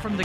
From the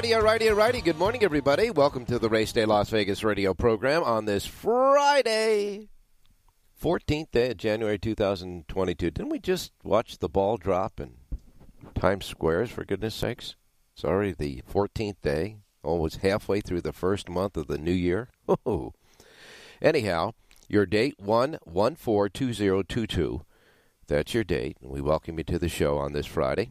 Alrighty. Good morning, everybody. Welcome to the Race Day Las Vegas radio program on this Friday, 14th day of January 2022. Didn't we just watch the ball drop in Times Square, for goodness sakes? Sorry, the 14th day, almost halfway through the first month of the new year. Oh. Anyhow, your date, 1-14-2022. That's your date, and we welcome you to the show on this Friday.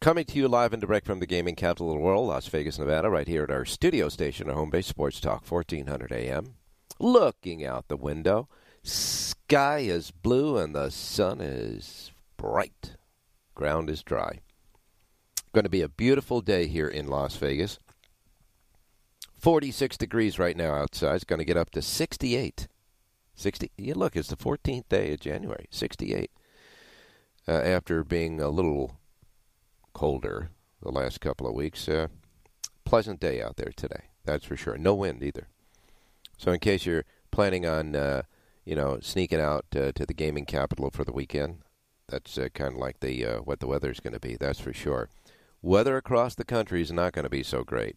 Coming to you live and direct from the gaming capital of the world, Las Vegas, Nevada, right here at our studio station, our home base, Sports Talk, 1400 AM. Looking out the window, sky is blue and the sun is bright. Ground is dry. Going to be a beautiful day here in Las Vegas. 46 degrees right now outside. It's going to get up to 68. 60. Yeah, look, it's the 14th day of January, 68. After being a little colder the last couple of weeks. Pleasant day out there today, that's for sure. No wind either. So in case you're planning on, sneaking out to the gaming capital for the weekend, that's kind of like the what the weather's going to be, that's for sure. Weather across the country is not going to be so great.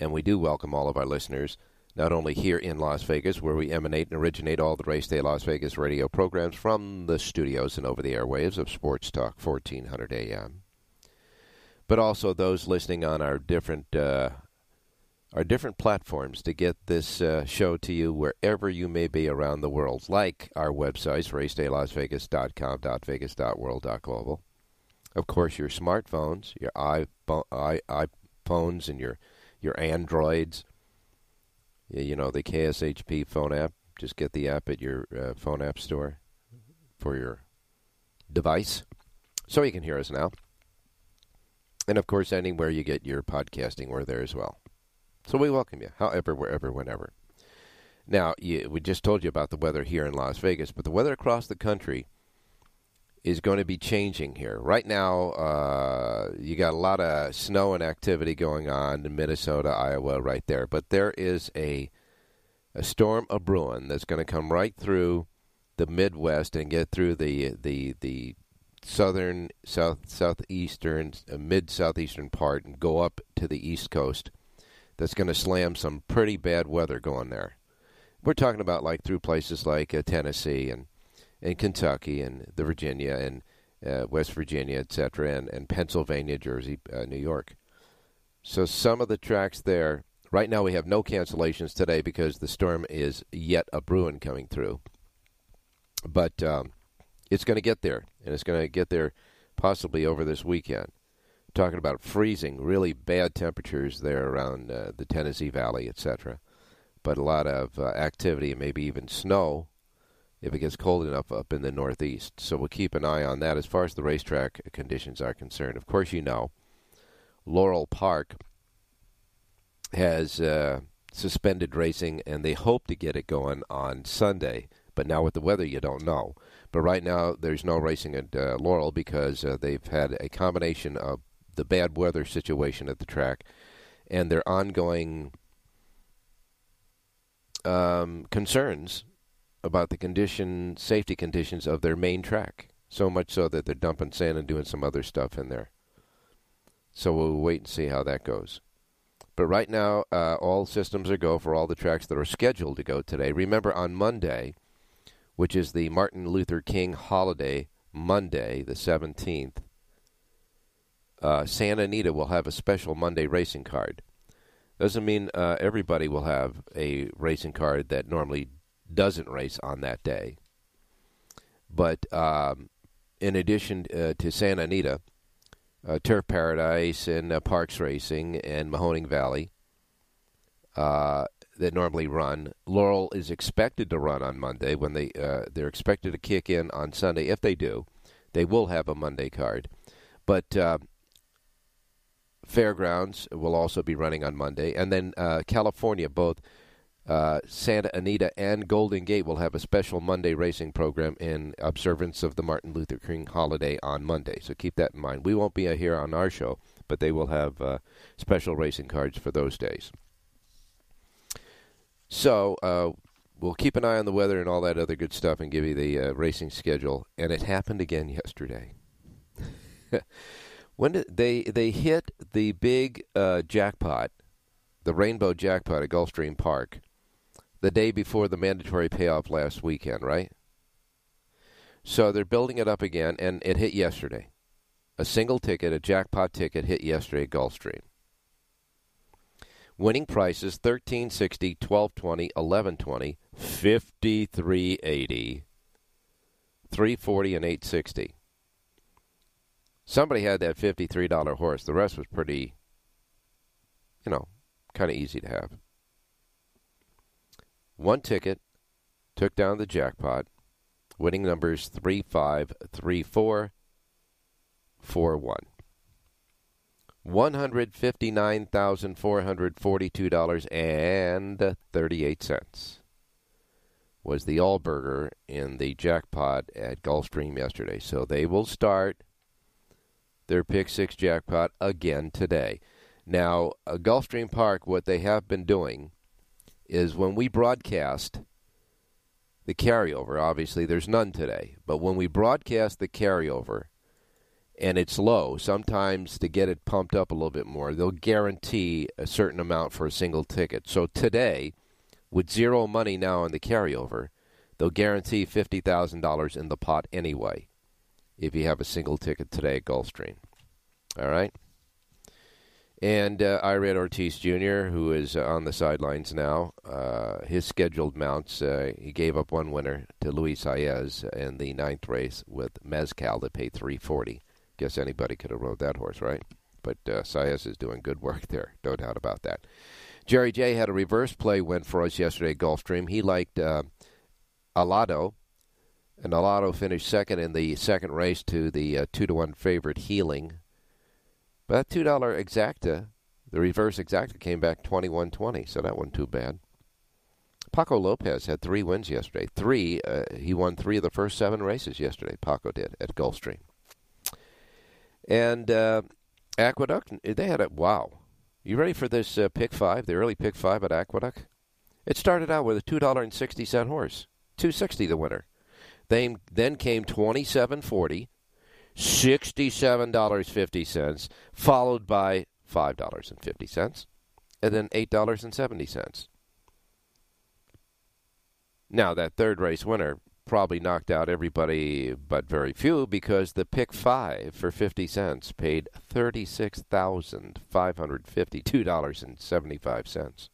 And we do welcome all of our listeners, not only here in Las Vegas, where we emanate and originate all the Race Day Las Vegas radio programs from the studios and over the airwaves of Sports Talk 1400 AM. But also those listening on our different platforms to get this show to you wherever you may be around the world, like our websites, racedaylasvegas.com, .vegas.world, .global. Of course, your smartphones, your iPhones and your Androids, the KSHP phone app. Just get the app at your phone app store for your device so you can hear us now. And, of course, anywhere you get your podcasting, we're there as well. So we welcome you, however, wherever, whenever. Now, we just told you about the weather here in Las Vegas, but the weather across the country is going to be changing here. Right now, you got a lot of snow and activity going on in Minnesota, Iowa, right there. But there is a storm a-brewing that's going to come right through the Midwest and get through the southern, southeastern, mid-southeastern part and go up to the East Coast. That's going to slam some pretty bad weather going there. We're talking about like through places like Tennessee and Kentucky and the Virginia and West Virginia, etc., and Pennsylvania, Jersey, New York. So some of the tracks there, right now we have no cancellations today because the storm is yet a-brewing coming through. But it's going to get there, and it's going to get there possibly over this weekend. We're talking about freezing, really bad temperatures there around the Tennessee Valley, etc. But a lot of activity and maybe even snow if it gets cold enough up in the northeast. So we'll keep an eye on that as far as the racetrack conditions are concerned. Of course, Laurel Park has suspended racing, and they hope to get it going on Sunday. But now with the weather, you don't know. But right now, there's no racing at Laurel because they've had a combination of the bad weather situation at the track and their ongoing concerns about the safety conditions of their main track, so much so that they're dumping sand and doing some other stuff in there. So we'll wait and see how that goes. But right now, all systems are go for all the tracks that are scheduled to go today. Remember, on Monday, which is the Martin Luther King holiday, Monday, the 17th, Santa Anita will have a special Monday racing card. Doesn't mean everybody will have a racing card that normally doesn't race on that day. But in addition to Santa Anita, Turf Paradise and Parks Racing and Mahoning Valley that normally run. Laurel is expected to run on Monday when they're expected to kick in on Sunday. If they do, they will have a Monday card. But Fairgrounds will also be running on Monday. And then California, both Santa Anita and Golden Gate will have a special Monday racing program in observance of the Martin Luther King holiday on Monday. So keep that in mind. We won't be here on our show, but they will have special racing cards for those days. So we'll keep an eye on the weather and all that other good stuff and give you the racing schedule. And it happened again yesterday. When did they hit the big jackpot, the rainbow jackpot at Gulfstream Park, the day before the mandatory payoff last weekend, right? So they're building it up again, and it hit yesterday. A single ticket, a jackpot ticket, hit yesterday at Gulfstream. Winning prices, $13.60, $12.20, $11.20, $53.80, $3.40, and $8.60. Somebody had that $53 horse. The rest was pretty, kind of easy to have. One ticket took down the jackpot. Winning numbers 3, 5, 3, 4, 4, 1. $159,442.38 was the Allburger in the jackpot at Gulfstream yesterday. So they will start their Pick 6 jackpot again today. Now, Gulfstream Park, what they have been doing is when we broadcast the carryover, obviously there's none today, but when we broadcast the carryover and it's low, sometimes to get it pumped up a little bit more, they'll guarantee a certain amount for a single ticket. So today, with zero money now on the carryover, they'll guarantee $50,000 in the pot anyway if you have a single ticket today at Gulfstream. All right? And Irad Ortiz Jr., who is on the sidelines now, his scheduled mounts, he gave up one winner to Luis Saez in the ninth race with Mezcal that paid $3.40. Guess anybody could have rode that horse, right? But Saez is doing good work there, no doubt about that. Jerry J had a reverse play win for us yesterday at Gulfstream. He liked Alado, and Alado finished second in the second race to the 2-to-1 favorite Healing. But that $2 exacta, the reverse exacta, came back 21-20, so that wasn't too bad. Paco Lopez had 3 wins yesterday. He won 3 of the first 7 races yesterday, Paco did, at Gulfstream. And Aqueduct, they had a, wow. You ready for this pick 5, the early pick 5 at Aqueduct? It started out with a $2.60 horse, $2.60 the winner. They then came $27.40. $67.50, followed by $5.50, and then $8.70. Now, that third race winner probably knocked out everybody but very few because the pick 5 for 50 cents paid $36,552.75.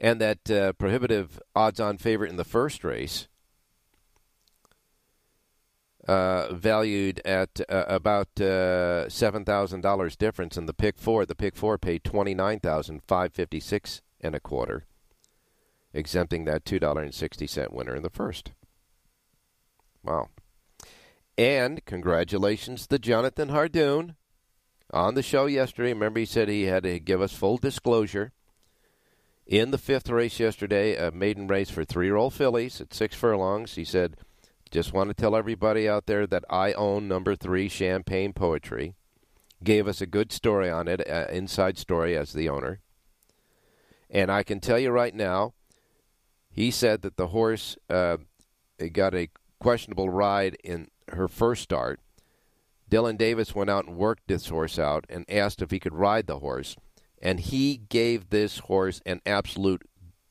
And that prohibitive odds-on favorite in the first race, valued at about $7,000 difference in the pick 4. The pick 4 paid $29,556 and a quarter, exempting that $2.60 winner in the first. Wow! And congratulations to Jonathan Hardoon on the show yesterday. Remember, he said he had to give us full disclosure in the fifth race yesterday, a maiden race for 3-year-old fillies at 6 furlongs. He said, "Just want to tell everybody out there that I own number 3, Champagne Poetry." Gave us a good story on it, inside story as the owner. And I can tell you right now, he said that the horse got a questionable ride in her first start. Dylan Davis went out and worked this horse out and asked if he could ride the horse. And he gave this horse an absolute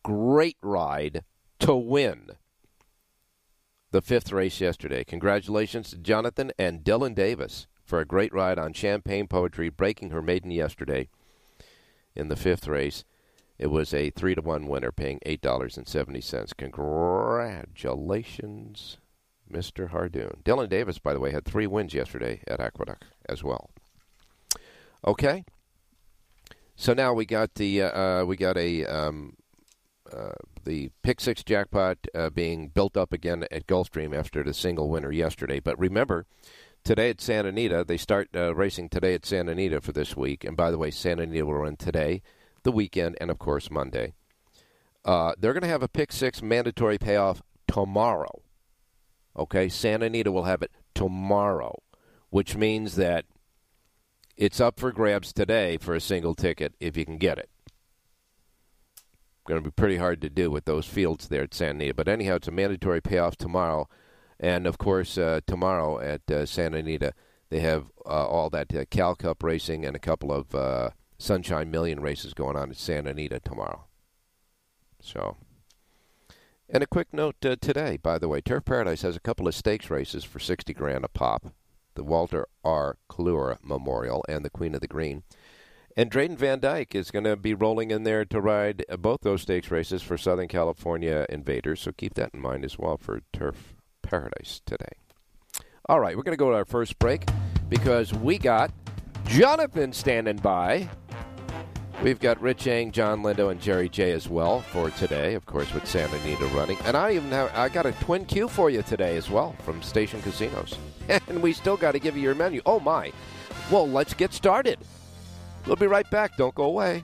great ride to win the fifth race yesterday. Congratulations to Jonathan and Dylan Davis for a great ride on Champagne Poetry, breaking her maiden yesterday in the fifth race. It was a 3-1 winner, paying $8.70. Congratulations, Mr. Hardoon. Dylan Davis, by the way, had 3 wins yesterday at Aqueduct as well. Okay, so now we got the Pick Six jackpot being built up again at Gulfstream after the single winner yesterday. But remember, today at Santa Anita, they start racing today at Santa Anita for this week. And by the way, Santa Anita will run today, the weekend, and, of course, Monday. They're going to have a Pick 6 mandatory payoff tomorrow. Okay, Santa Anita will have it tomorrow, which means that it's up for grabs today for a single ticket if you can get it. Going to be pretty hard to do with those fields there at Santa Anita. But anyhow, it's a mandatory payoff tomorrow. And, of course, tomorrow at Santa Anita, they have all that Cal Cup racing and a couple of Sunshine Million races going on at Santa Anita tomorrow. So, and a quick note today, by the way, Turf Paradise has a couple of stakes races for $60,000 a pop, the Walter R. Kluwer Memorial and the Queen of the Green. And Drayden Van Dyke is going to be rolling in there to ride both those stakes races for Southern California Invaders, so keep that in mind as well for Turf Paradise today. All right, we're going to go to our first break because we got Jonathan standing by. We've got Rich Eng, John Lindo, and Jerry J as well for today, of course, with Santa Anita running. And I got a twin Q for you today as well from Station Casinos. And we still got to give you your menu. Oh, my. Well, let's get started. We'll be right back. Don't go away.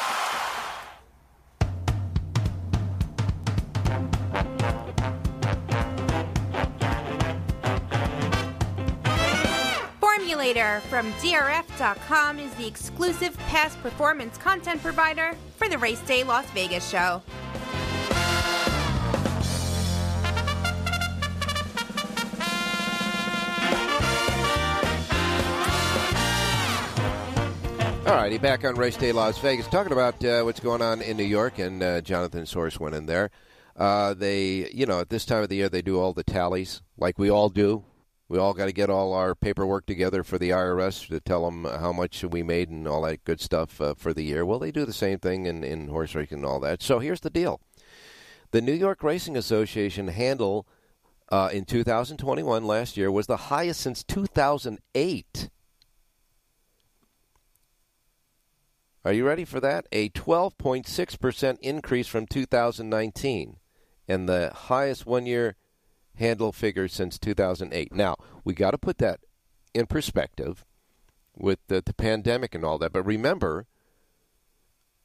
From DRF.com is the exclusive past performance content provider for the Race Day Las Vegas show. All righty, back on Race Day Las Vegas, talking about what's going on in New York, and Jonathan Source went in there. They, you know, at this time of the year, they do all the tallies like we all do. We all got to get all our paperwork together for the IRS to tell them how much we made and all that good stuff for the year. Well, they do the same thing in horse racing and all that. So here's the deal. The New York Racing Association handle in 2021 last year was the highest since 2008. Are you ready for that? A 12.6% increase from 2019 and the highest one-year handle figure since 2008. Now, we got to put that in perspective with the pandemic and all that. But remember,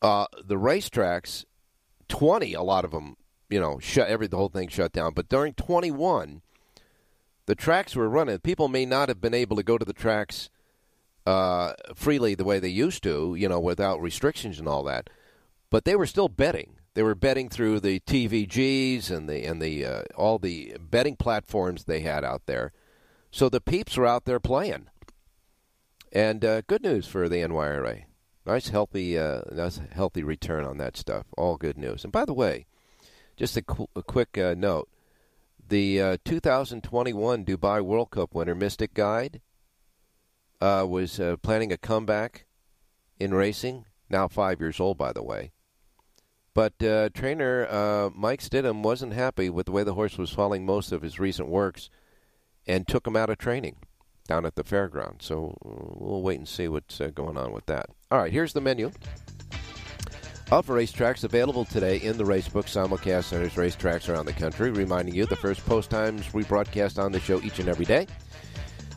the racetracks, 20, a lot of them, you know, the whole thing shut down. But during 21, the tracks were running. People may not have been able to go to the tracks freely the way they used to, you know, without restrictions and all that. But they were still betting. They were betting through the TVGs and the all the betting platforms they had out there. So the peeps were out there playing. And good news for the NYRA. Nice healthy return on that stuff. All good news. And by the way, just a quick note. The 2021 Dubai World Cup winner, Mystic Guide, was planning a comeback in racing. Now 5 years old, by the way. But trainer Mike Stidham wasn't happy with the way the horse was following most of his recent works and took him out of training down at the fairground. So we'll wait and see what's going on with that. All right, here's the menu of racetracks available today in the Racebook Simulcast Center's racetracks around the country, reminding you the first post times we broadcast on the show each and every day.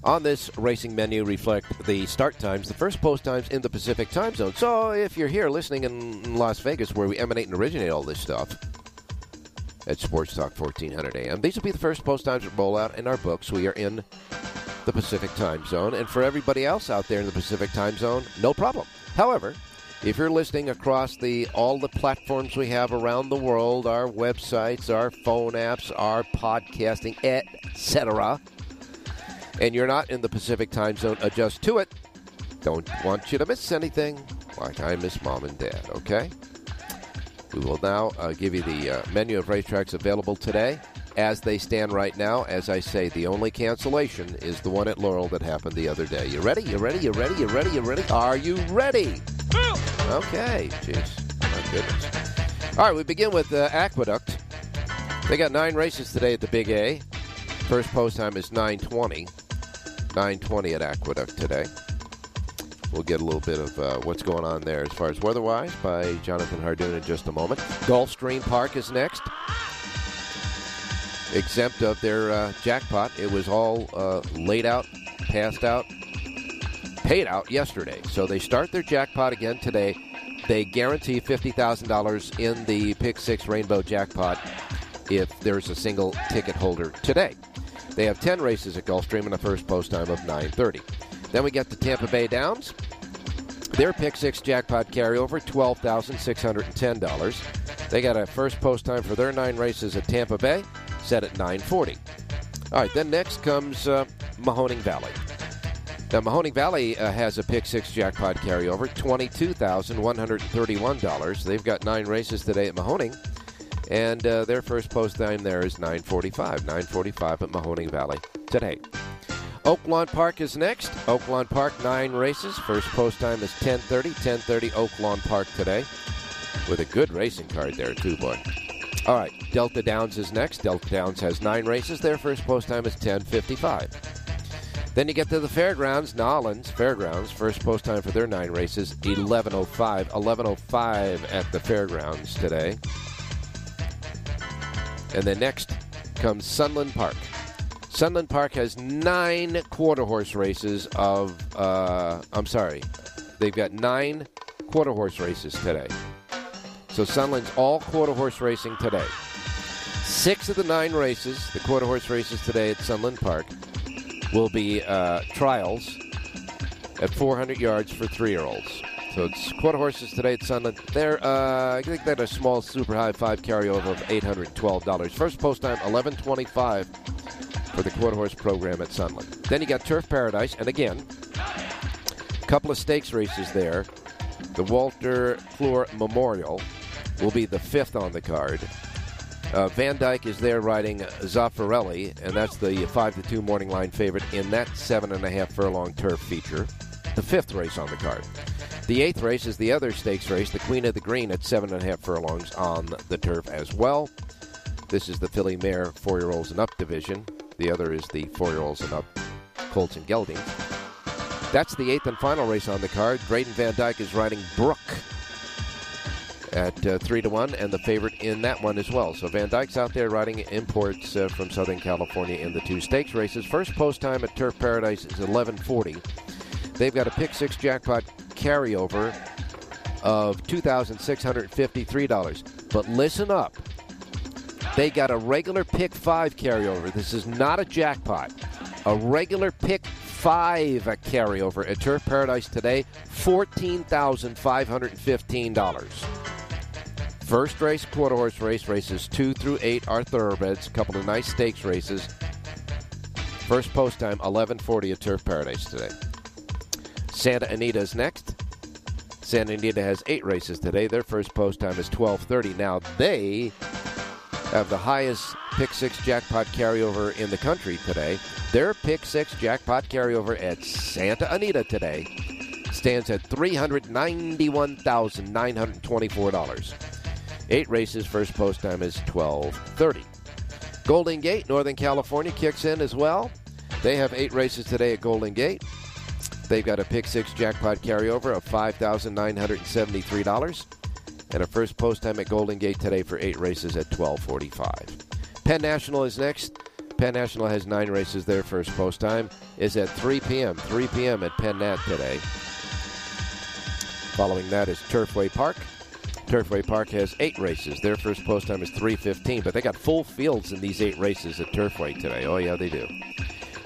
On this racing menu reflect the start times, the first post times in the Pacific time zone. So if you're here listening in Las Vegas, where we emanate and originate all this stuff, at Sports Talk 1400 AM, these will be the first post times that roll out in our books. We are in the Pacific time zone. And for everybody else out there in the Pacific time zone, no problem. However, if you're listening across all the platforms we have around the world, our websites, our phone apps, our podcasting, etc., and you're not in the Pacific time zone, adjust to it. Don't want you to miss anything like I miss Mom and Dad, okay? We will now give you the menu of racetracks available today as they stand right now. As I say, the only cancellation is the one at Laurel that happened the other day. You ready? You ready? You ready? You ready? You ready? Are you ready? Okay. Jeez. My goodness. All right, we begin with Aqueduct. They got 9 races today at the Big A. First post time is 9:20. 9:20 at Aqueduct today. We'll get a little bit of what's going on there as far as weather-wise by Jonathan Hardoon in just a moment. Gulfstream Park is next. Exempt of their jackpot. It was all laid out, passed out, paid out yesterday. So they start their jackpot again today. They guarantee $50,000 in the Pick 6 Rainbow Jackpot if there's a single ticket holder today. They have 10 races at Gulfstream and a first post time of 9:30. Then we get the Tampa Bay Downs. Their Pick 6 jackpot carryover, $12,610. They got a first post time for their 9 races at Tampa Bay, set at 9:40. All right, then next comes Mahoning Valley. Now, Mahoning Valley has a Pick 6 jackpot carryover, $22,131. They've got 9 races today at Mahoning. And their first post time there is 9:45. 9:45 at Mahoning Valley today. Oaklawn Park is next. Oaklawn Park, 9 races. First post time is 10:30. 10:30 Oaklawn Park today. With a good racing card there, too, boy. All right, Delta Downs is next. Delta Downs has 9 races. Their first post time is 10:55. Then you get to the Fairgrounds, New Orleans Fairgrounds. First post time for their 9 races, 11:05. 11:05 at the Fairgrounds today. And then next comes Sunland Park. Sunland Park has 9 quarter horse races of, they've got 9 quarter horse races today. So Sunland's all quarter horse racing today. 6 of the 9 races, the quarter horse races today at Sunland Park, will be trials at 400 yards for 3-year-olds. So it's quarter horses today at Sunland. I think they had a small super high 5 carryover of $812. First post time, 11:25 for the quarter horse program at Sunland. Then you got Turf Paradise, and again, a couple of stakes races there. The Walter Fleur Memorial will be the 5th on the card. Van Dyke is there riding Zaffarelli, and that's the 5-2 morning line favorite in that 7.5 furlong turf feature. The 5th race on the card. The 8th race is the other stakes race, the Queen of the Green at 7.5 furlongs on the turf as well. This is the filly mare 4-year-olds and up division. The other is the 4-year-olds and up Colts and Gelding. That's the eighth and final race on the card. Drayden Van Dyke is riding Brook at 3-1 and the favorite in that one as well. So Van Dyke's out there riding imports from Southern California in the two stakes races. First post time at Turf Paradise is 11:40. They've got a pick six jackpot carryover of $2,653. But listen up. They got a regular pick five carryover. This is not a jackpot. A regular pick five carryover at Turf Paradise today, $14,515. First race, quarter horse race, races 2 through 8 are thoroughbreds. A couple of nice stakes races. First post time, 11:40 at Turf Paradise today. Santa Anita is next. Santa Anita has 8 races today. Their first post time is 12:30. Now they have the highest pick six jackpot carryover in the country today. Their pick six jackpot carryover at Santa Anita today stands at $391,924. 8 races, first post time is 12:30. Golden Gate, Northern California, kicks in as well. They have 8 races today at Golden Gate. They've got a pick six jackpot carryover of $5,973. And a first post time at Golden Gate today for 8 races at 12:45. Penn National is next. Penn National has 9 races. Their first post time is at 3 p.m. 3 p.m. at Penn Nat today. Following that is Turfway Park. Turfway Park has 8 races. Their first post time is 3:15. But they got full fields in these 8 races at Turfway today. Oh, yeah, they do.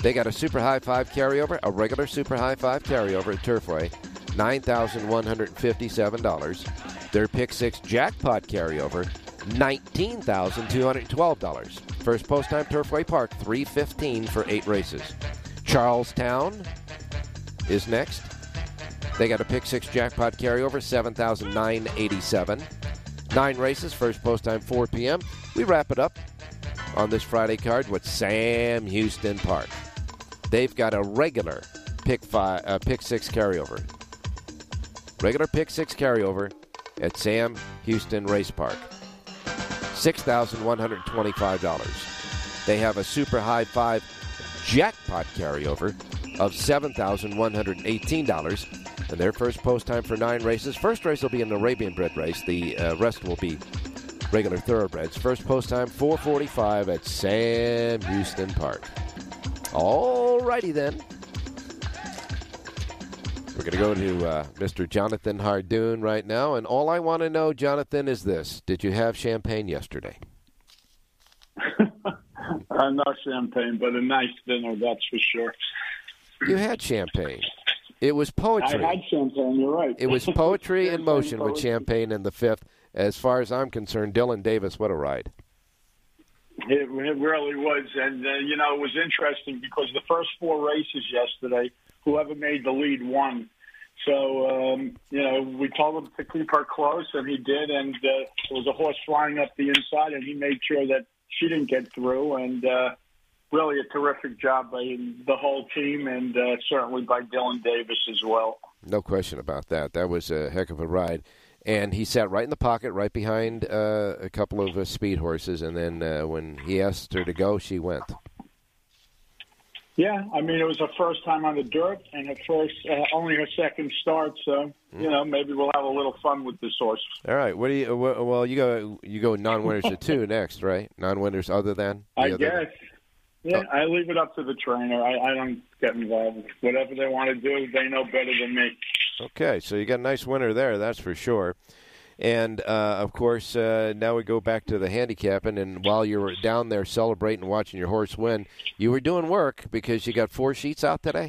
They got a super high five carryover, a regular super high five carryover at Turfway, $9,157. Their pick six jackpot carryover, $19,212. First post time, Turfway Park, 3:15 for 8 races. Charlestown is next. They got a pick six jackpot carryover, $7,987. 9 races, first post time, 4 p.m. We wrap it up on this Friday card with Sam Houston Park. They've got a regular pick six carryover. Regular pick six carryover at Sam Houston Race Park, $6,125. They have a super high five jackpot carryover of $7,118. And their first post time for 9 races. First race will be an Arabian bred race. The rest will be regular thoroughbreds. First post time, 4:45 at Sam Houston Park. All righty then. We're going to go to Mr. Jonathan Hardoon right now. And all I want to know, Jonathan, is this. Did you have champagne yesterday? Not champagne, but a nice dinner, that's for sure. You had champagne. It was poetry. I had champagne, you're right. It was poetry in motion with champagne in the fifth. As far as I'm concerned, Dylan Davis, what a ride. It really was. And, you know, it was interesting because the first 4 races yesterday, whoever made the lead won. So, you know, we told him to keep her close, and he did. And there was a horse flying up the inside, and he made sure that she didn't get through. And really a terrific job by the whole team and certainly by Dylan Davis as well. No question about that. That was a heck of a ride. And he sat right in the pocket, right behind a couple of speed horses. And then when he asked her to go, she went. Yeah, I mean, it was her first time on the dirt and her first, only her second start. So, you know, maybe we'll have a little fun with this horse. All right. What do you? Well, you go non-winners to 2 next, right? Non-winners other than? I guess. Yeah, oh. I leave it up to the trainer. I don't get involved. Whatever they want to do, they know better than me. Okay, so you got a nice winner there, that's for sure. And, of course, now we go back to the handicapping. And while you were down there celebrating, watching your horse win, you were doing work because you got 4 sheets out today?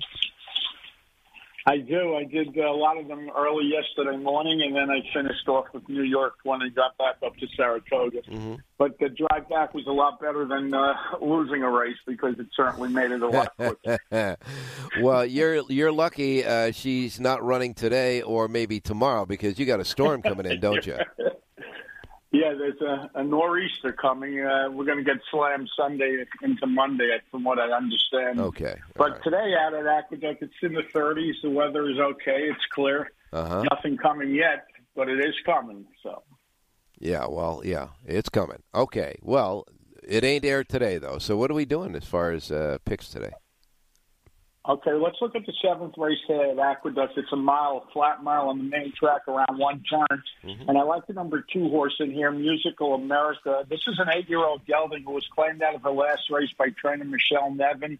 I do. I did a lot of them early yesterday morning, and then I finished off with New York when I got back up to Saratoga. Mm-hmm. But the drive back was a lot better than losing a race because it certainly made it a lot quicker. Well, you're lucky she's not running today or maybe tomorrow because you got a storm coming in, don't you? Yeah, there's a nor'easter coming. We're going to get slammed Sunday into Monday, from what I understand. Okay. But right. Today out at Aqueduct, it's in the 30s. The weather is okay. It's clear. Uh-huh. Nothing coming yet, but it is coming. So. Yeah, well, yeah, it's coming. Okay. Well, it ain't aired today, though. So what are we doing as far as picks today? Okay, let's look at the seventh race today at Aqueduct. It's a flat mile on the main track around one turn. Mm-hmm. And I like the number two horse in here, Musical America. This is an 8-year-old gelding who was claimed out of her last race by trainer Michelle Nevin.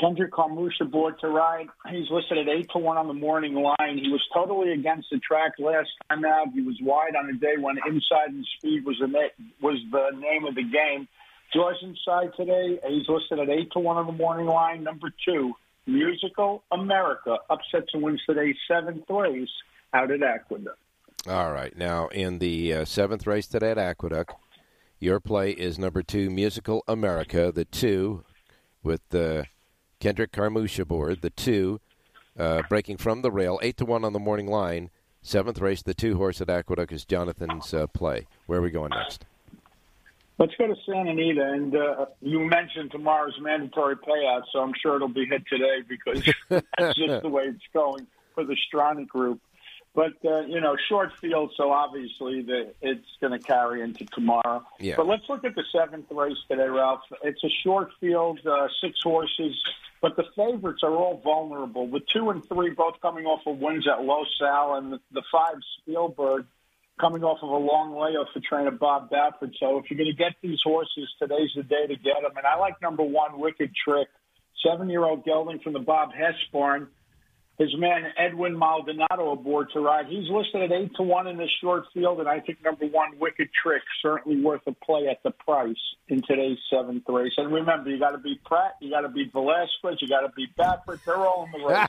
Kendrick Carmouche aboard to ride. He's listed at 8-1 on the morning line. He was totally against the track last time out. He was wide on a day when inside and speed was the name of the game. George inside today. He's listed at 8-1 on the morning line. Number two, Musical America, upsets and wins today's seventh race out at Aqueduct. All right. Now, in the seventh race today at Aqueduct, your play is number two, Musical America, the two with the Kendrick Carmouche aboard, the two, breaking from the rail, 8-1 on the morning line. Seventh race, the two horse at Aqueduct is Jonathan's play. Where are we going next? Let's go to Santa Anita. And you mentioned tomorrow's mandatory payout, so I'm sure it'll be hit today because that's just the way it's going for the Stronach Group. But, you know, short field, so obviously it's going to carry into tomorrow. Yeah. But let's look at the seventh race today, Ralph. It's a short field, six horses, but the favorites are all vulnerable. The 2 and 3 both coming off of wins at Low Sal, and the 5 Spielberg coming off of a long layoff for trainer Bob Baffert. So if you're going to get these horses, today's the day to get them. And I like number one, Wicked Trick, 7-year-old gelding from the Bob Hess barn. His man, Edwin Maldonado, aboard to ride. He's listed at 8-1 in this short field, and I think number one, Wicked Trick, certainly worth a play at the price in today's seventh race. And remember, you got to beat Pratt, you got to beat Velasquez, you got to beat Baffert. They're all in the race.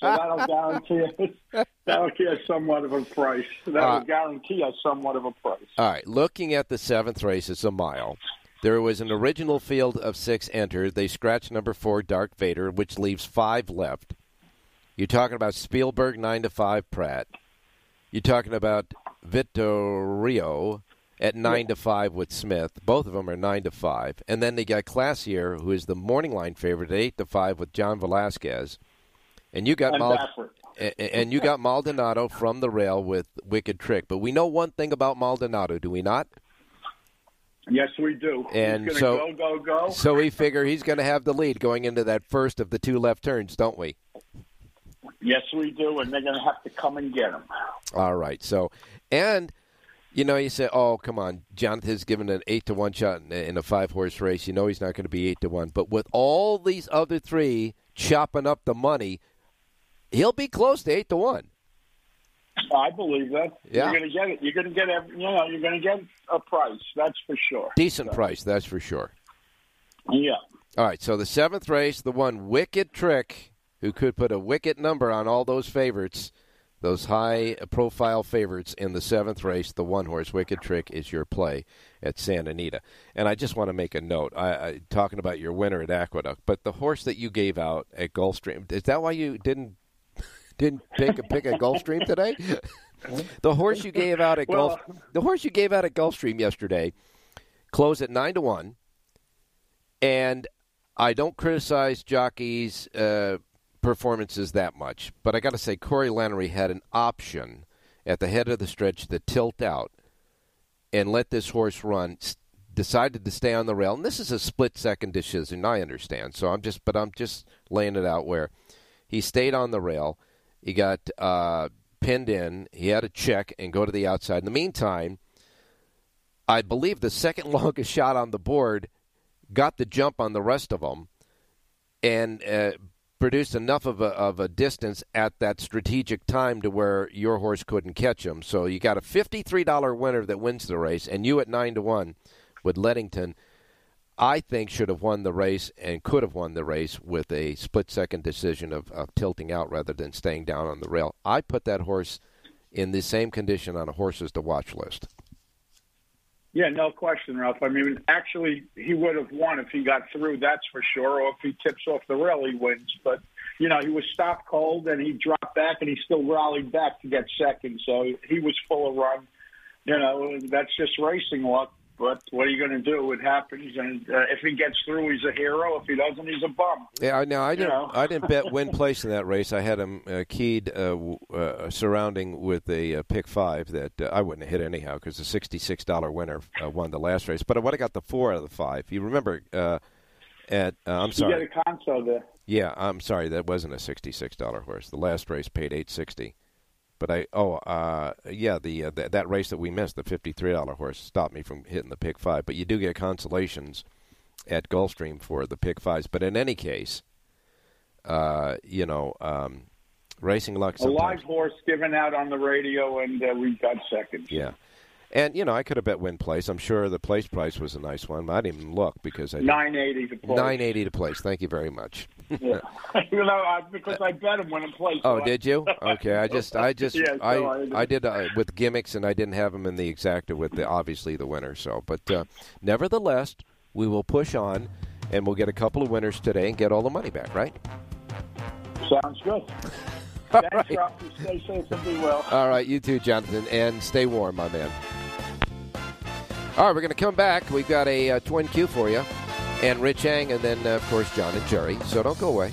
So that'll guarantee us somewhat of a price. All right, looking at the seventh race, it's a mile. There was an original field of 6 entered. They scratched number 4, Dark Vader, which leaves 5 left. You're talking about Spielberg, 9-5, Pratt. You're talking about Vittorio at 9-5 with Smith. Both of them are 9-5. And then they got Classier, who is the morning line favorite, at 8-5 with John Velasquez. And you got Maldonado from the rail with Wicked Trick. But we know one thing about Maldonado, do we not? Yes, we do. And he's going to go. So we figure he's going to have the lead going into that first of the 2 left turns, don't we? Yes, we do, and they're going to have to come and get them. All right. So, and, you know, you say, oh, come on, Jonathan's given an 8-1 shot in a 5-horse race. You know he's not going to be 8-1. But with all these other 3 chopping up the money, he'll be close to 8-1. I believe that. Yeah. You're going to get it. You're going to get a price. That's for sure. Decent price. That's for sure. Yeah. All right. So the seventh race, the one, Wicked Trick, who could put a wicked number on all those favorites, those high-profile favorites in the seventh race, the one-horse Wicked Trick is your play at Santa Anita. And I just want to make a note, I talking about your winner at Aqueduct, but the horse that you gave out at Gulfstream, is that why you didn't take a pick at Gulfstream today? The horse you gave out at Gulfstream yesterday closed at 9-1, and I don't criticize jockeys' performances that much, but I got to say Corey Lannery had an option at the head of the stretch to tilt out and let this horse run. Decided to stay on the rail, and this is a split-second decision, I understand. So I'm just laying it out where he stayed on the rail, he got pinned in, he had to check and go to the outside. In the meantime, I believe the second longest shot on the board got the jump on the rest of them, and produced enough of a distance at that strategic time to where your horse couldn't catch him. So you got a $53 winner that wins the race, and you at 9-1 with Lettington, I think, should have won the race and could have won the race with a split-second decision of tilting out rather than staying down on the rail. I put that horse in the same condition on a horses to watch list. Yeah, no question, Ralph. I mean, actually, he would have won if he got through, that's for sure, or if he tips off the rail, he wins. But, you know, he was stopped cold, and he dropped back, and he still rallied back to get second. So he was full of run. You know, that's just racing luck. But what are you going to do? It happens. And if he gets through, he's a hero. If he doesn't, he's a bum. Yeah, no, I didn't bet win place in that race. I had him keyed surrounding with a pick 5 that I wouldn't have hit anyhow because the $66 winner won the last race. But I would have got the 4 out of the 5. You remember at – I'm sorry. You get a console there. Yeah, I'm sorry, that wasn't a $66 horse. The last race paid $860. But that race that we missed, the $53 horse, stopped me from hitting the pick five. But you do get consolations at Gulfstream for the pick fives. But in any case, racing luck sometimes. A live horse given out on the radio, and we got seconds. Yeah. And, I could have bet win place. I'm sure the place price was a nice one. I didn't even look because I didn't. $9.80 to place. $9.80 to place. Thank you very much. Yeah. Because I bet him when in place. Oh, so did you? Okay. I did with gimmicks, and I didn't have him in the exacta with obviously the winner. So, but nevertheless, we will push on, and we'll get a couple of winners today and get all the money back, right? Sounds good. Thanks, Rob. Stay safe and be well. All right, you too, Jonathan, and stay warm, my man. All right, we're going to come back. We've got a twin Q for you, and Rich Hang, and then, of course, John and Jerry. So don't go away.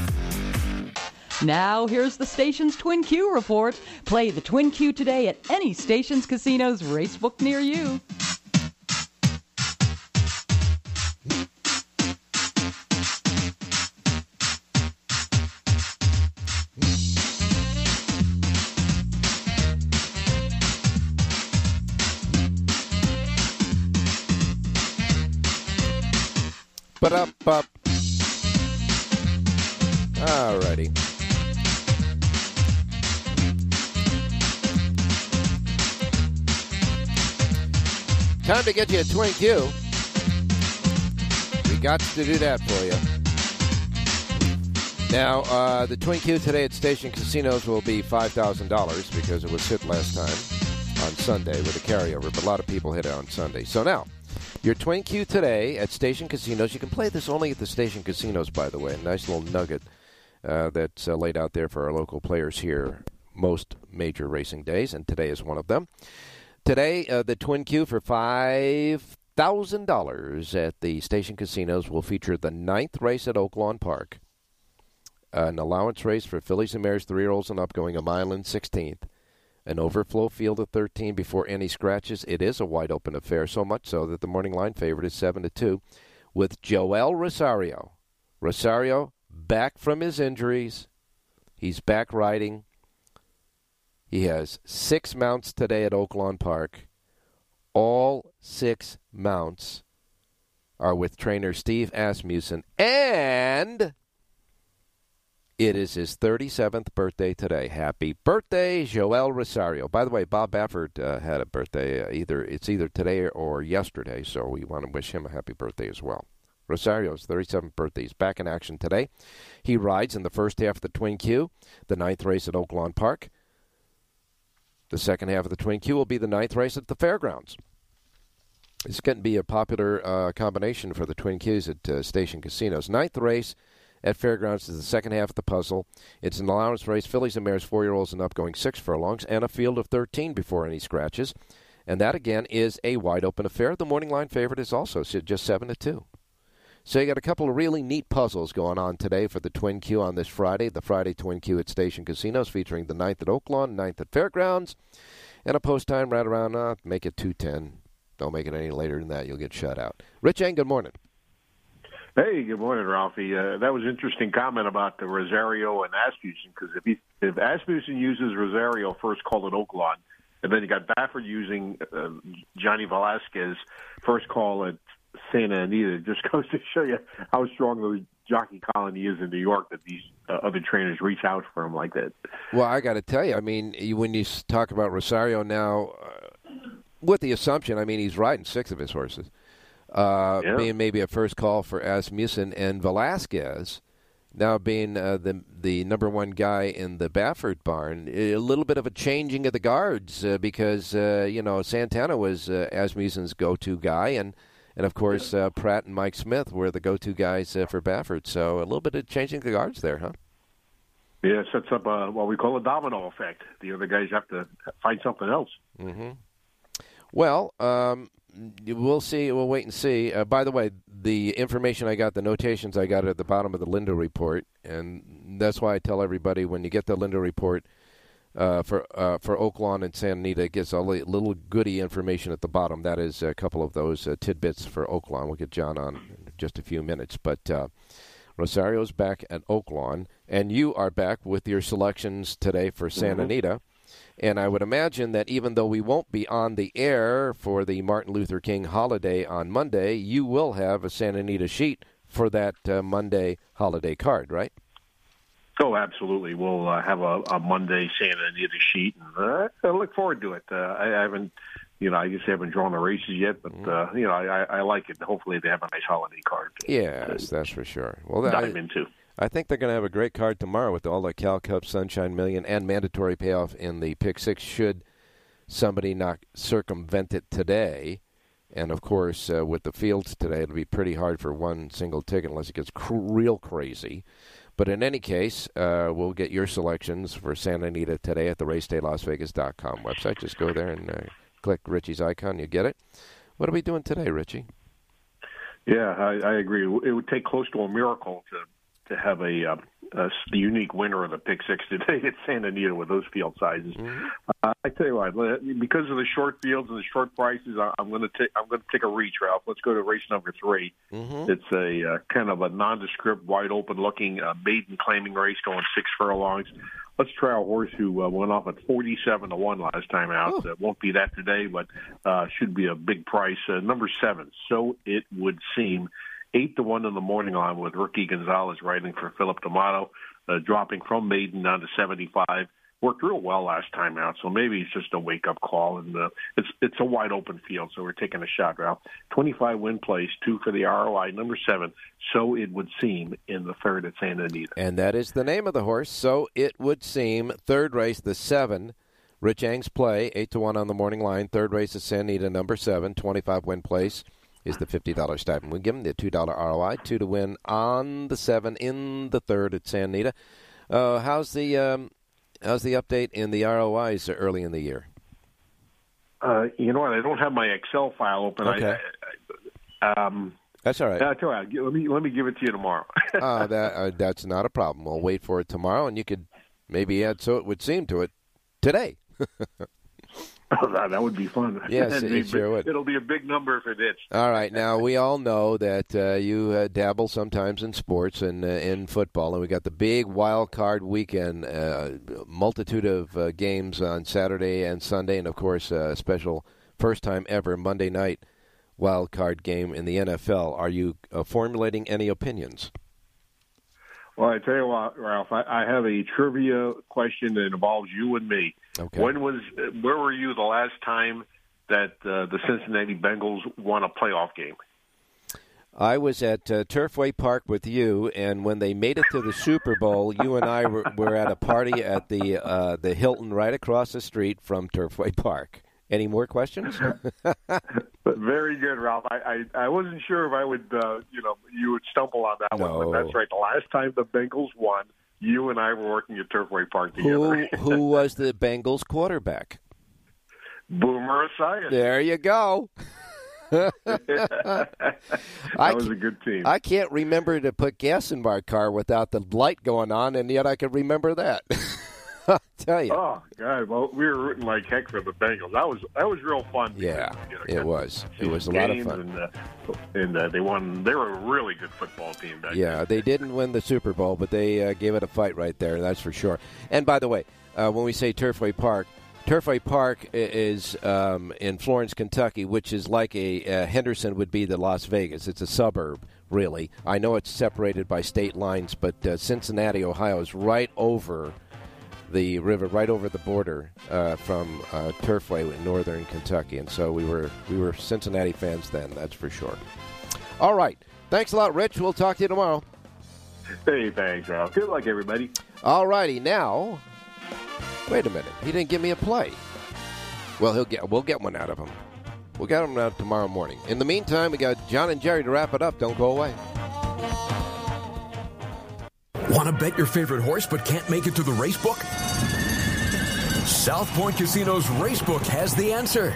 Now, here's the station's Twin Q report. Play the Twin Q today at any station's casino's racebook near you. Ba-da-ba. All righty. Time to get you a Twin Q. We got to do that for you. Now, the Twin Q today at Station Casinos will be $5,000 because it was hit last time on Sunday with a carryover, but a lot of people hit it on Sunday. So now, your Twin Q today at Station Casinos. You can play this only at the Station Casinos, by the way. A nice little nugget that's laid out there for our local players here most major racing days, and today is one of them. Today, the Twin Q for $5,000 at the Station Casinos will feature the ninth race at Oaklawn Park, an allowance race for fillies and mares, 3-year-olds and up, going a mile and 16th, an overflow field of 13 before any scratches. It is a wide-open affair, so much so that the morning line favorite is 7-2 with Joel Rosario. Rosario, back from his injuries. He's back riding. He has 6 mounts today at Oaklawn Park. All 6 mounts are with trainer Steve Asmussen. And it is his 37th birthday today. Happy birthday, Joel Rosario. By the way, Bob Baffert had a birthday. It's either today or yesterday, so we want to wish him a happy birthday as well. Rosario's 37th birthday. He's back in action today. He rides in the first half of the Twin Q, the ninth race at Oaklawn Park. The second half of the Twin Q will be the ninth race at the fairgrounds. This is going to be a popular combination for the Twin Qs at Station Casinos. Ninth race at fairgrounds is the second half of the puzzle. It's an allowance race, fillies and mares, 4-year-olds and up, going 6 furlongs, and a field of 13 before any scratches. And that, again, is a wide-open affair. The morning line favorite is also just 7-2. So you got a couple of really neat puzzles going on today for the Twin Q on this Friday. The Friday Twin Q at Station Casinos featuring the 9th at Oaklawn, 9th at Fairgrounds, and a post time right around, make it 2:10. Don't make it any later than that. You'll get shut out. Rich Eng, good morning. Hey, good morning, Ralphie. That was an interesting comment about the Rosario and Asmussen, because if Asmussen uses Rosario first, call it Oaklawn, and then you got Baffert using Johnny Velasquez first, call it Santa Anita. Just goes to show you how strong the jockey colony is in New York that these other trainers reach out for him like that. Well, I got to tell you, I mean, when you talk about Rosario now, with the assumption, I mean, he's riding 6 of his horses, being maybe a first call for Asmussen and Velasquez. now being the number one guy in the Baffert barn. A little bit of a changing of the guards because, you know, Santa Ana was Asmussen's go-to guy, and of course, Pratt and Mike Smith were the go-to guys for Baffert. So a little bit of changing the guards there, huh? Yeah, it sets up what we call a domino effect. The other guys have to find something else. Mm-hmm. Well, we'll see. We'll wait and see. By the way, the information I got, the notations I got at the bottom of the Lindo report, and that's why I tell everybody when you get the Lindo report for Oaklawn and Santa Anita, it gets all the little goody information at the bottom. That is a couple of those tidbits for Oaklawn. We'll get John on in just a few minutes. But Rosario's back at Oaklawn, and you are back with your selections today for Santa Anita. And I would imagine that even though we won't be on the air for the Martin Luther King holiday on Monday, you will have a Santa Anita sheet for that Monday holiday card, right? Oh, absolutely. We'll have a Monday Santa Anita sheet. I look forward to it. I haven't, you know, I guess I haven't drawn the races yet, but, you know, I like it. Hopefully they have a nice holiday card. Yes, that's for sure. Well, dive into. I think they're going to have a great card tomorrow with all the Cal Cup, Sunshine Million, and mandatory payoff in the Pick Six should somebody not circumvent it today. And, of course, with the fields today, it'll be pretty hard for one single ticket unless it gets real crazy. But in any case, we'll get your selections for Santa Anita today at the RaceDayLasVegas.com website. Just go there and click Richie's icon. You get it. What are we doing today, Richie? Yeah, I agree. It would take close to a miracle to have a unique winner of the Pick Six today at Santa Anita with those field sizes. Mm-hmm. I tell you what, because of the short fields and the short prices, I'm going to take a reach, Ralph. Let's go to race number 3. Mm-hmm. It's a kind of a nondescript, wide open looking maiden claiming race going 6 furlongs. Let's try a horse who went off at 47-1 last time out. It won't be that today, but should be a big price. Number 7, So It Would Seem. 8-1 in the morning line with Rookie Gonzalez riding for Philip D'Amato, dropping from maiden down to 75. Worked real well last time out, so maybe it's just a wake-up call. And it's a wide-open field, so we're taking a shot, Ralph. 25 win plays, 2 for the ROI, number 7, So It Would Seem, in the third at Santa Anita. And that is the name of the horse, So It Would Seem. Third race, the 7. Rich Ang's play, 8-1 on the morning line. Third race at Santa Anita, number 7, 25 win plays. Is the $50 stipend. We give them the $2 ROI, 2 to win on the 7 in the third at Santa Anita. How's the update in the ROIs early in the year? You know what? I don't have my Excel file open. Okay. That's all right. Let me give it to you tomorrow. That's not a problem. We'll wait for it tomorrow, and you could maybe add So It Would Seem to it today. Oh, that would be fun. Yes, it sure would. It'll be a big number if it is. All right. Now, we all know that you dabble sometimes in sports and in football, and we got the big wild card weekend, multitude of games on Saturday and Sunday, and, of course, a special first time ever Monday night wild card game in the NFL. Are you formulating any opinions? Well, I tell you what, Ralph, I have a trivia question that involves you and me. Okay. Where were you the last time that the Cincinnati Bengals won a playoff game? I was at Turfway Park with you, and when they made it to the Super Bowl, you and I were at a party at the Hilton right across the street from Turfway Park. Any more questions? Very good, Ralph. I wasn't sure if I would, you would stumble on that one, but that's right. The last time the Bengals won, you and I were working at Turfway Park together. Who was the Bengals quarterback? Boomer Esiason. There you go. That was a good team. I can't remember to put gas in my car without the light going on, and yet I can remember that. I'll tell you. Oh, God. Well, we were rooting like heck for the Bengals. That was real fun. Yeah, it was. It was a lot of fun. And they won. They were a really good football team back then. Yeah, they didn't win the Super Bowl, but they gave it a fight right there, that's for sure. And by the way, when we say Turfway Park is in Florence, Kentucky, which is like Henderson would be the Las Vegas. It's a suburb, really. I know it's separated by state lines, but Cincinnati, Ohio is right over the river, right over the border from Turfway in northern Kentucky. And so we were Cincinnati fans then, that's for sure. All right. Thanks a lot, Rich. We'll talk to you tomorrow. Hey, thanks, Ralph. Good luck, everybody. All righty. Now, wait a minute. He didn't give me a play. Well, we'll get one out of him. We'll get him out tomorrow morning. In the meantime, we got John and Jerry to wrap it up. Don't go away. Want to bet your favorite horse but can't make it to the race book? South Point Casino's Racebook has the answer.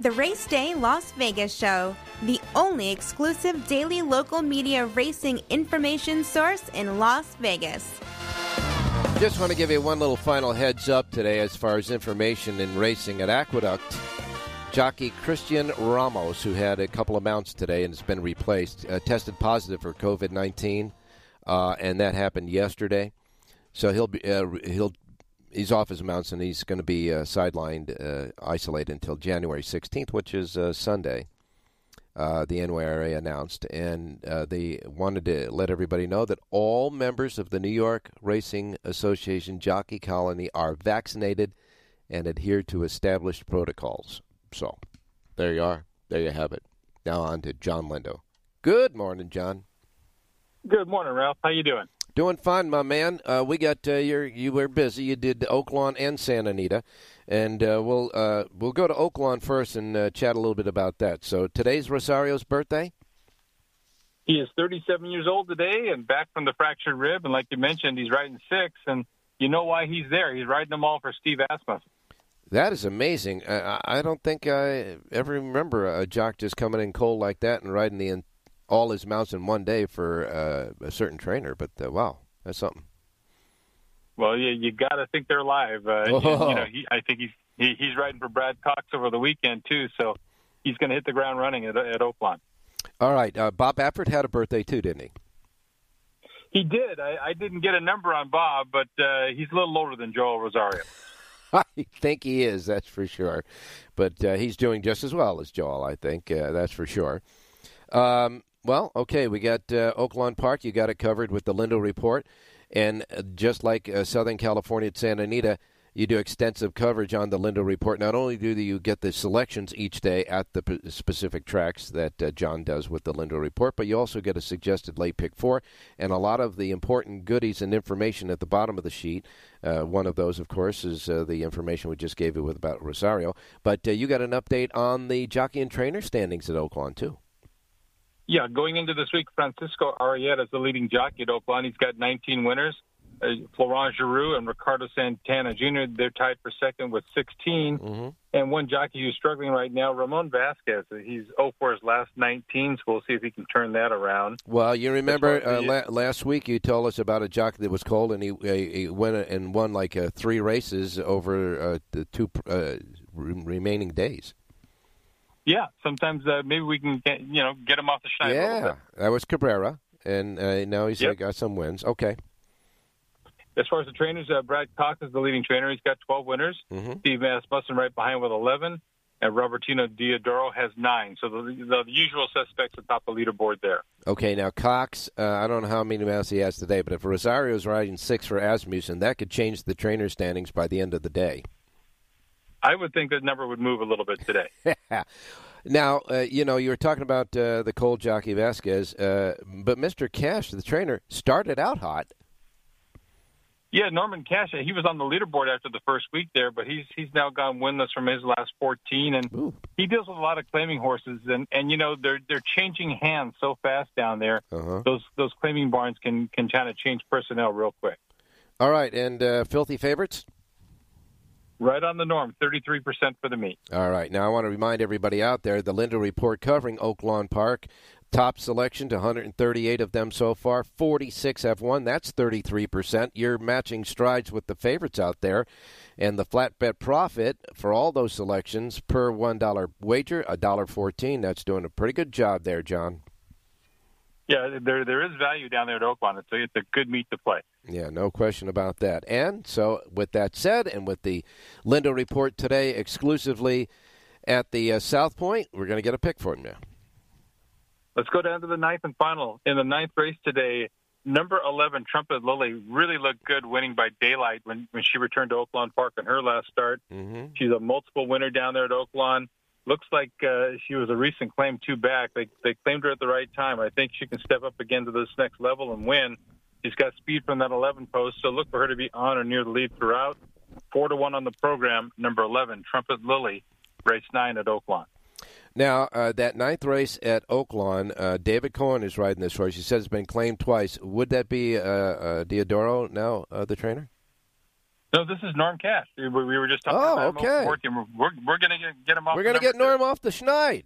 The Race Day Las Vegas Show, the only exclusive daily local media racing information source in Las Vegas. Just want to give you one little final heads up today as far as information in racing at Aqueduct. Jockey Christian Ramos, who had a couple of mounts today and has been replaced, tested positive for COVID-19, and that happened yesterday. So he's off his mounts, and he's going to be sidelined, isolated until January 16th, which is Sunday, the NYRA announced. And they wanted to let everybody know that all members of the New York Racing Association Jockey Colony are vaccinated and adhere to established protocols. So there you are. There you have it. Now on to John Lindo. Good morning, John. Good morning, Ralph. How you doing? Doing fine, my man. We got you were busy. You did Oaklawn and Santa Anita, and we'll go to Oaklawn first and chat a little bit about that. So today's Rosario's birthday. He is 37 years old today, and back from the fractured rib. And like you mentioned, he's riding six, and you know why he's there. He's riding them all for Steve Asmussen. That is amazing. I don't think I ever remember a jock just coming in cold like that and riding all his mounts in one day for a certain trainer, but wow, that's something. Well, yeah, you got to think they're live. I think he's riding for Brad Cox over the weekend too, so he's going to hit the ground running at Oaklawn. All right, Bob Baffert had a birthday too, didn't he? He did. I didn't get a number on Bob, but he's a little older than Joel Rosario. I think he is. That's for sure. But he's doing just as well as Joel. I think that's for sure. Well, okay, we got Oaklawn Park. You got it covered with the Lindo Report. And just like Southern California at Santa Anita, you do extensive coverage on the Lindo Report. Not only do you get the selections each day at the specific tracks that John does with the Lindo Report, but you also get a suggested late pick four and a lot of the important goodies and information at the bottom of the sheet. One of those, of course, is the information we just gave you with about Rosario. But you got an update on the jockey and trainer standings at Oaklawn, too. Yeah, going into this week, Francisco Arrieta is the leading jockey at Oaklawn. He's got 19 winners. Florent Giroux and Ricardo Santana Jr., they're tied for second with 16. Mm-hmm. And one jockey who's struggling right now, Ramon Vasquez. He's 0 for his last 19, so we'll see if he can turn that around. Well, you remember last week you told us about a jockey that was cold, and he went and won like three races over the two remaining days. Yeah, sometimes maybe we can get him off the shine. Yeah, a little bit. That was Cabrera, and now he's got some wins. Okay. As far as the trainers, Brad Cox is the leading trainer. He's got 12 winners. Mm-hmm. Steve Asmussen right behind with 11, and Robertino Diodoro has 9. So the usual suspects atop the leaderboard there. Okay, now Cox, I don't know how many mounts he has today, but if Rosario's riding 6 for Asmussen, that could change the trainer standings by the end of the day. I would think that number would move a little bit today. Now, you were talking about the cold jockey Vasquez, but Mr. Cash, the trainer, started out hot. Yeah, Norman Cash, he was on the leaderboard after the first week there, but he's now gone winless from his last 14, and ooh, he deals with a lot of claiming horses, and you know, they're changing hands so fast down there. Uh-huh. Those claiming barns can kind of change personnel real quick. All right, and filthy favorites? Right on the norm, 33% for the meet. All right, now I want to remind everybody out there, the Lindo Report covering Oaklawn Park, top selection to 138 of them so far, 46 have won, that's 33%. You're matching strides with the favorites out there. And the flat bet profit for all those selections per $1 wager, $1.14. That's doing a pretty good job there, John. Yeah, there is value down there at Oaklawn. It's a good meet to play. Yeah, no question about that. And so with that said, and with the Lindo Report today exclusively at the South Point, we're going to get a pick for him now. Let's go down to the ninth and final. In the ninth race today, number 11, Trumpet Lily, really looked good winning by daylight when she returned to Oaklawn Park in her last start. Mm-hmm. She's a multiple winner down there at Oaklawn. Looks like she was a recent claim two back. They claimed her at the right time. I think she can step up again to this next level and win. She's got speed from that 11 post, so look for her to be on or near the lead throughout. 4-1 on the program, number 11, Trumpet Lily, race 9 at Oaklawn. Now, that ninth race at Oaklawn, David Cohen is riding this horse. He says it's been claimed twice. Would that be Diodoro now, the trainer? No, this is Norm Cash. We were just talking about him. Okay. We're going to get him off. We're going to get Norm off the schneid.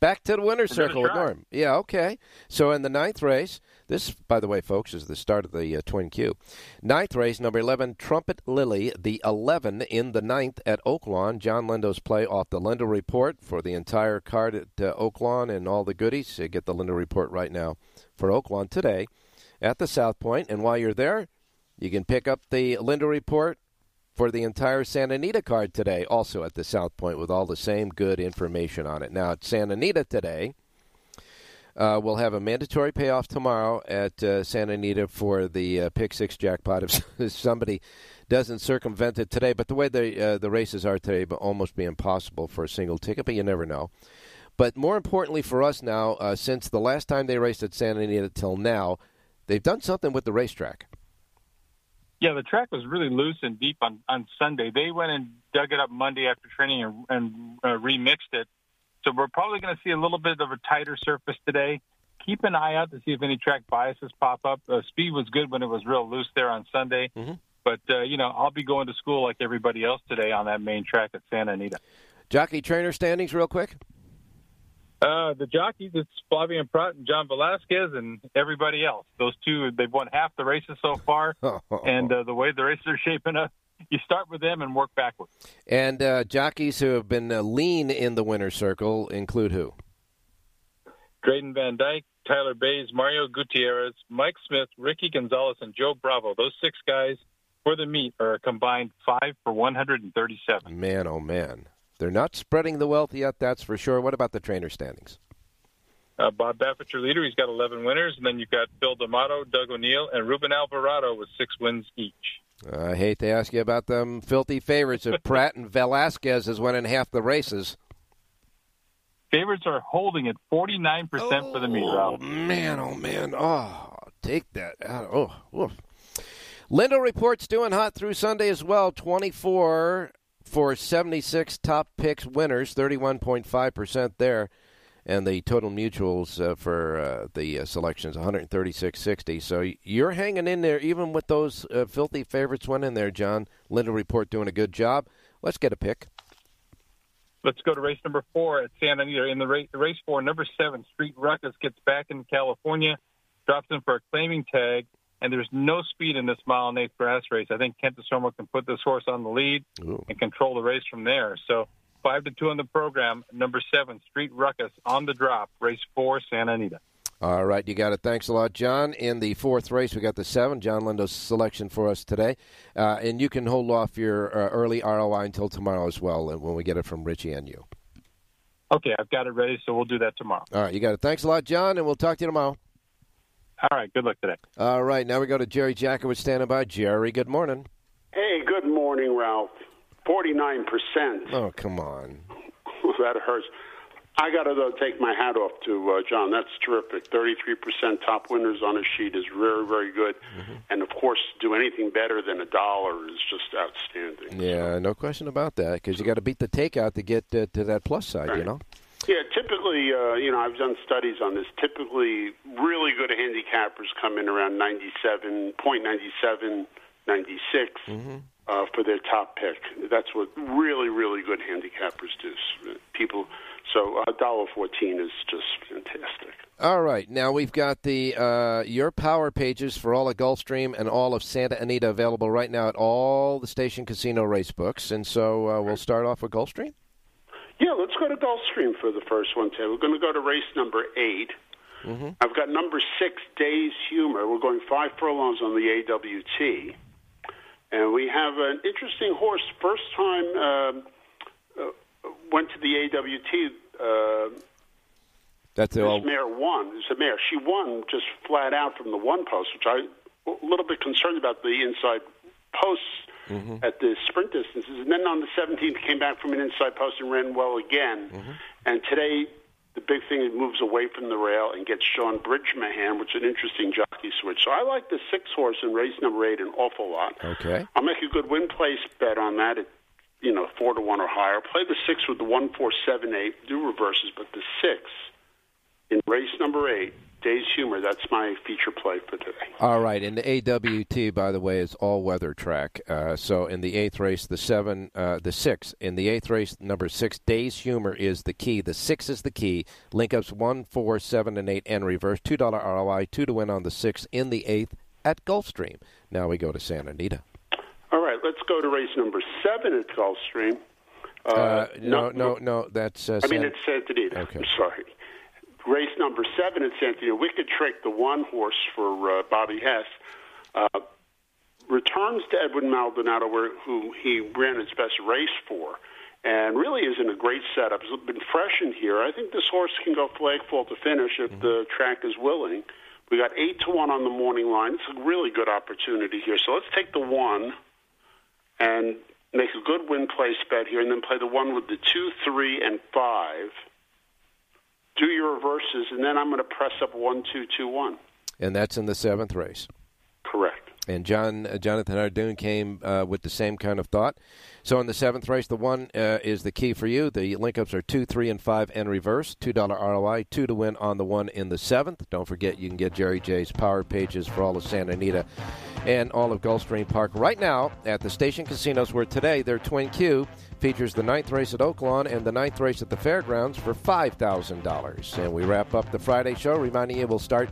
Back to the winner's circle with Norm. Yeah, okay. So in the ninth race, this, by the way, folks, is the start of the Twin Q. Ninth race, number 11, Trumpet Lily, the 11 in the ninth at Oaklawn. John Lindo's play off the Lindo Report for the entire card at Oaklawn and all the goodies. You get the Lindo Report right now for Oaklawn today at the South Point. And while you're there, you can pick up the Lindo Report for the entire Santa Anita card today, also at the South Point, with all the same good information on it. Now, at Santa Anita today, we'll have a mandatory payoff tomorrow at Santa Anita for the Pick 6 jackpot if somebody doesn't circumvent it today. But the way the races are today, will almost be impossible for a single ticket, but you never know. But more importantly for us now, since the last time they raced at Santa Anita till now, they've done something with the racetrack. Yeah, the track was really loose and deep on Sunday. They went and dug it up Monday after training and remixed it. So we're probably going to see a little bit of a tighter surface today. Keep an eye out to see if any track biases pop up. Speed was good when it was real loose there on Sunday. Mm-hmm. But, you know, I'll be going to school like everybody else today on that main track at Santa Anita. Jockey trainer standings real quick. The jockeys, it's Flavian Pratt and John Velasquez and everybody else. Those two, they've won half the races so far. And the way the races are shaping up, you start with them and work backwards. And jockeys who have been lean in the winner's circle include who? Drayden Van Dyke, Tyler Bays, Mario Gutierrez, Mike Smith, Ricky Gonzalez, and Joe Bravo. Those six guys for the meet are a combined 5 for 137. Man, oh, man. They're not spreading the wealth yet, that's for sure. What about the trainer standings? Bob Baffert, your leader, he's got 11 winners, and then you've got Bill D'Amato, Doug O'Neill, and Ruben Alvarado with 6 wins each. I hate to ask you about them filthy favorites of Pratt and Velasquez is winning half the races. Favorites are holding at 49% for the meet, Ralph. Oh, man, oh, man. Oh, take that out. Oh, oof. Lindo Report's doing hot through Sunday as well, 24 for 76 top picks winners, 31.5% there. And the total mutuals for the selections, 136.60. So you're hanging in there even with those filthy favorites winning there, John. Lindo Report doing a good job. Let's get a pick. Let's go to race number 4 at Santa Anita. In the race 4, number 7, Street Ruckus gets back in California, drops in for a claiming tag. And there's no speed in this mile-and-eighth grass race. I think Kent DeSormo can put this horse on the lead and control the race from there. So 5-2 on the program, number 7, Street Ruckus on the drop, race 4, Santa Anita. All right, you got it. Thanks a lot, John. In the fourth race, we got the 7, John Lindo's selection for us today. And you can hold off your early ROI until tomorrow as well when we get it from Richie and you. Okay, I've got it ready, so we'll do that tomorrow. All right, you got it. Thanks a lot, John, and we'll talk to you tomorrow. All right, good luck today. All right, now we go to Jerry Jackowitz standing by. Jerry, good morning. Hey, good morning, Ralph. 49%. Oh, come on. That hurts. I got to, though, take my hat off to John. That's terrific. 33% top winners on a sheet is very, very good. Mm-hmm. And, of course, to do anything better than $1 is just outstanding. Yeah, so. No question about that, because you got to beat the takeout to get to that plus side, right. You know? Yeah, typically, I've done studies on this. Typically, really good handicappers come in around 97.97, 96. Mm-hmm. For their top pick. That's what really, really good handicappers do. People, so $1.14 is just fantastic. All right. Now we've got the your power pages for all of Gulfstream and all of Santa Anita available right now at all the station casino race books. And so we'll start off with Gulfstream. Yeah, let's go to Gulfstream for the first one today. We're going to go to race number 8. Mm-hmm. I've got number 6, Day's Humor. We're going 5 furlongs on the AWT. And we have an interesting horse. First time went to the AWT. That's the old mare won. It's a mare. She won just flat out from the one post, which I'm a little bit concerned about the inside posts mm-hmm. at the sprint distances. And then on the 17th, came back from an inside post and ran well again. Mm-hmm. And today, the big thing, it moves away from the rail and gets Sean Bridgemahan, which is an interesting jockey switch. So I like the 6 horse in race number 8 an awful lot. Okay. I'll make a good win place bet on that at, 4-1 or higher. Play the 6 with the 1, 4, 7, 8, do reverses, but the 6 in race number 8, Day's Humor, that's my feature play for today. All right, and the AWT, by the way, is all-weather track. So in the 8th race, the 6. In the 8th race, number 6, Day's Humor is the key. The 6 is the key. Link-ups 1, 4, 7, and 8, and reverse. $2 ROI, 2 to win on the 6 in the 8th at Gulfstream. Now we go to Santa Anita. All right, let's go to race number 7 at Gulfstream. No, that's... it's Santa Anita. Okay. I'm sorry. Race number 7 at Santa Anita, Wicked Trick, the one horse for Bobby Hess, returns to Edwin Maldonado, who he ran his best race for, and really is in a great setup. It's been freshened here. I think this horse can go flag fall to finish if mm-hmm. the track is willing. We got 8-1 on the morning line. It's a really good opportunity here. So let's take the 1 and make a good win place bet here, and then play the 1 with the 2, 3, and 5. Do your reverses, and then I'm going to press up 1, 2, 2, 1. And that's in the 7th race. Correct. And Jonathan Hardoon came with the same kind of thought. So in the 7th race, the 1 is the key for you. The link-ups are 2, 3, and 5 and reverse. $2 ROI, 2 to win on the 1 in the 7th. Don't forget, you can get Jerry J's power pages for all of Santa Anita and all of Gulfstream Park right now at the station casinos, where today their Twin Q features the 9th race at Oaklawn and the 9th race at the fairgrounds for $5,000. And we wrap up the Friday show, reminding you we'll start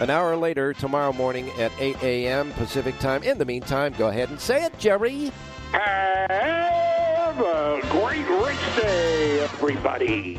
an hour later tomorrow morning at 8 a.m. Pacific time. In the meantime, go ahead and say it, Jerry. Have a great race day, everybody.